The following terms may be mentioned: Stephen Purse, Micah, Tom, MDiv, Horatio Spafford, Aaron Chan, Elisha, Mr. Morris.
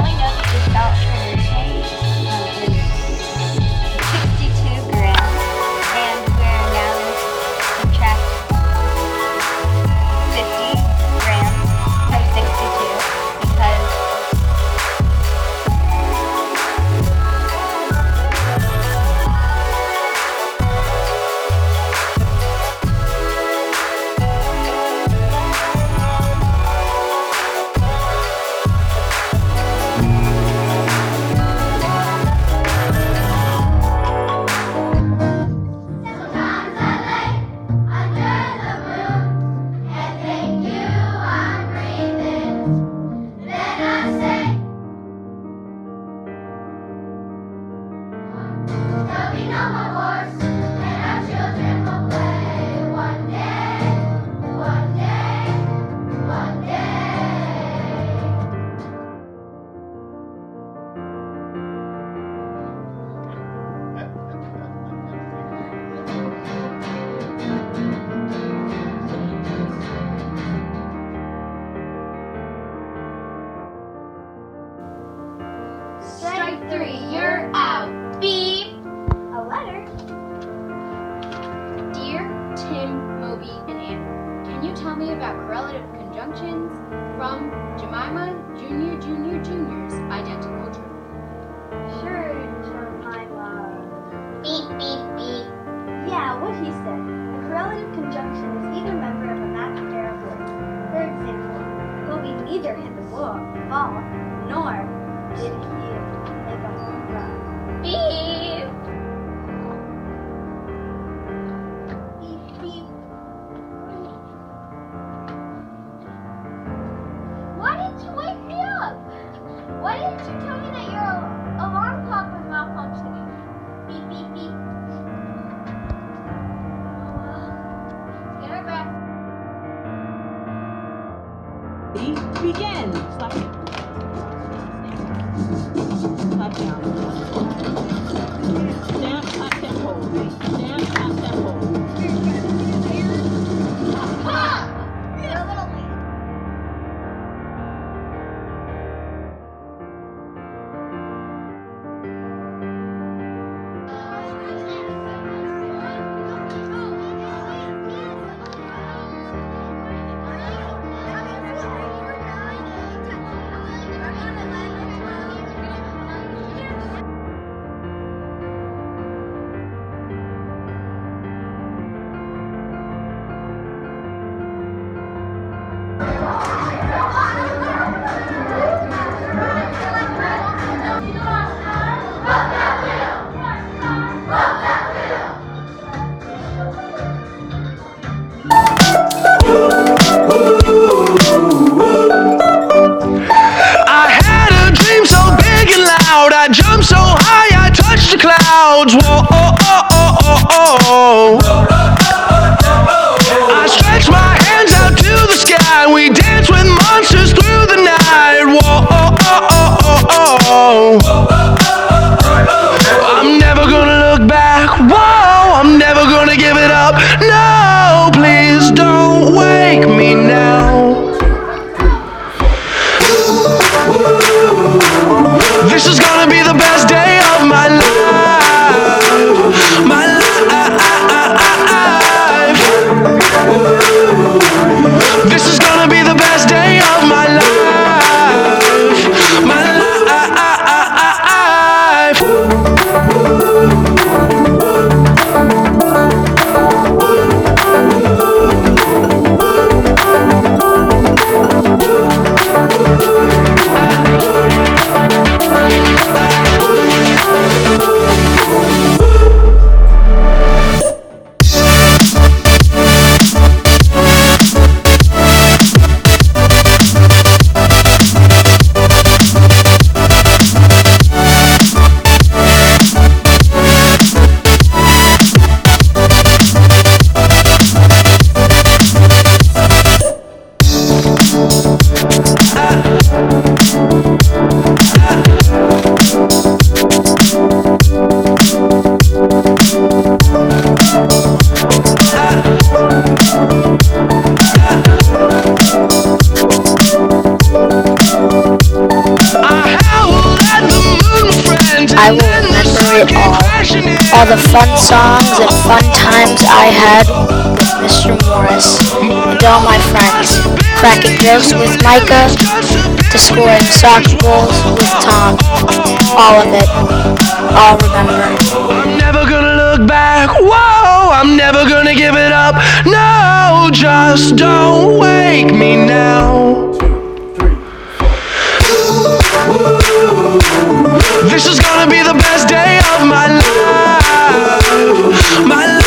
I only know that this voucher was 62 grams, and we're now subtract 50 grams from 62 because I will remember it all the fun songs and fun times I had with Mr. Morris and all my friends, cracking jokes with Micah, to scoring soccer goals with Tom. All of it, I'll remember. I'm never gonna look back, whoa, I'm never gonna give it up, no, just don't wake me now. This is gonna be the best day of my life.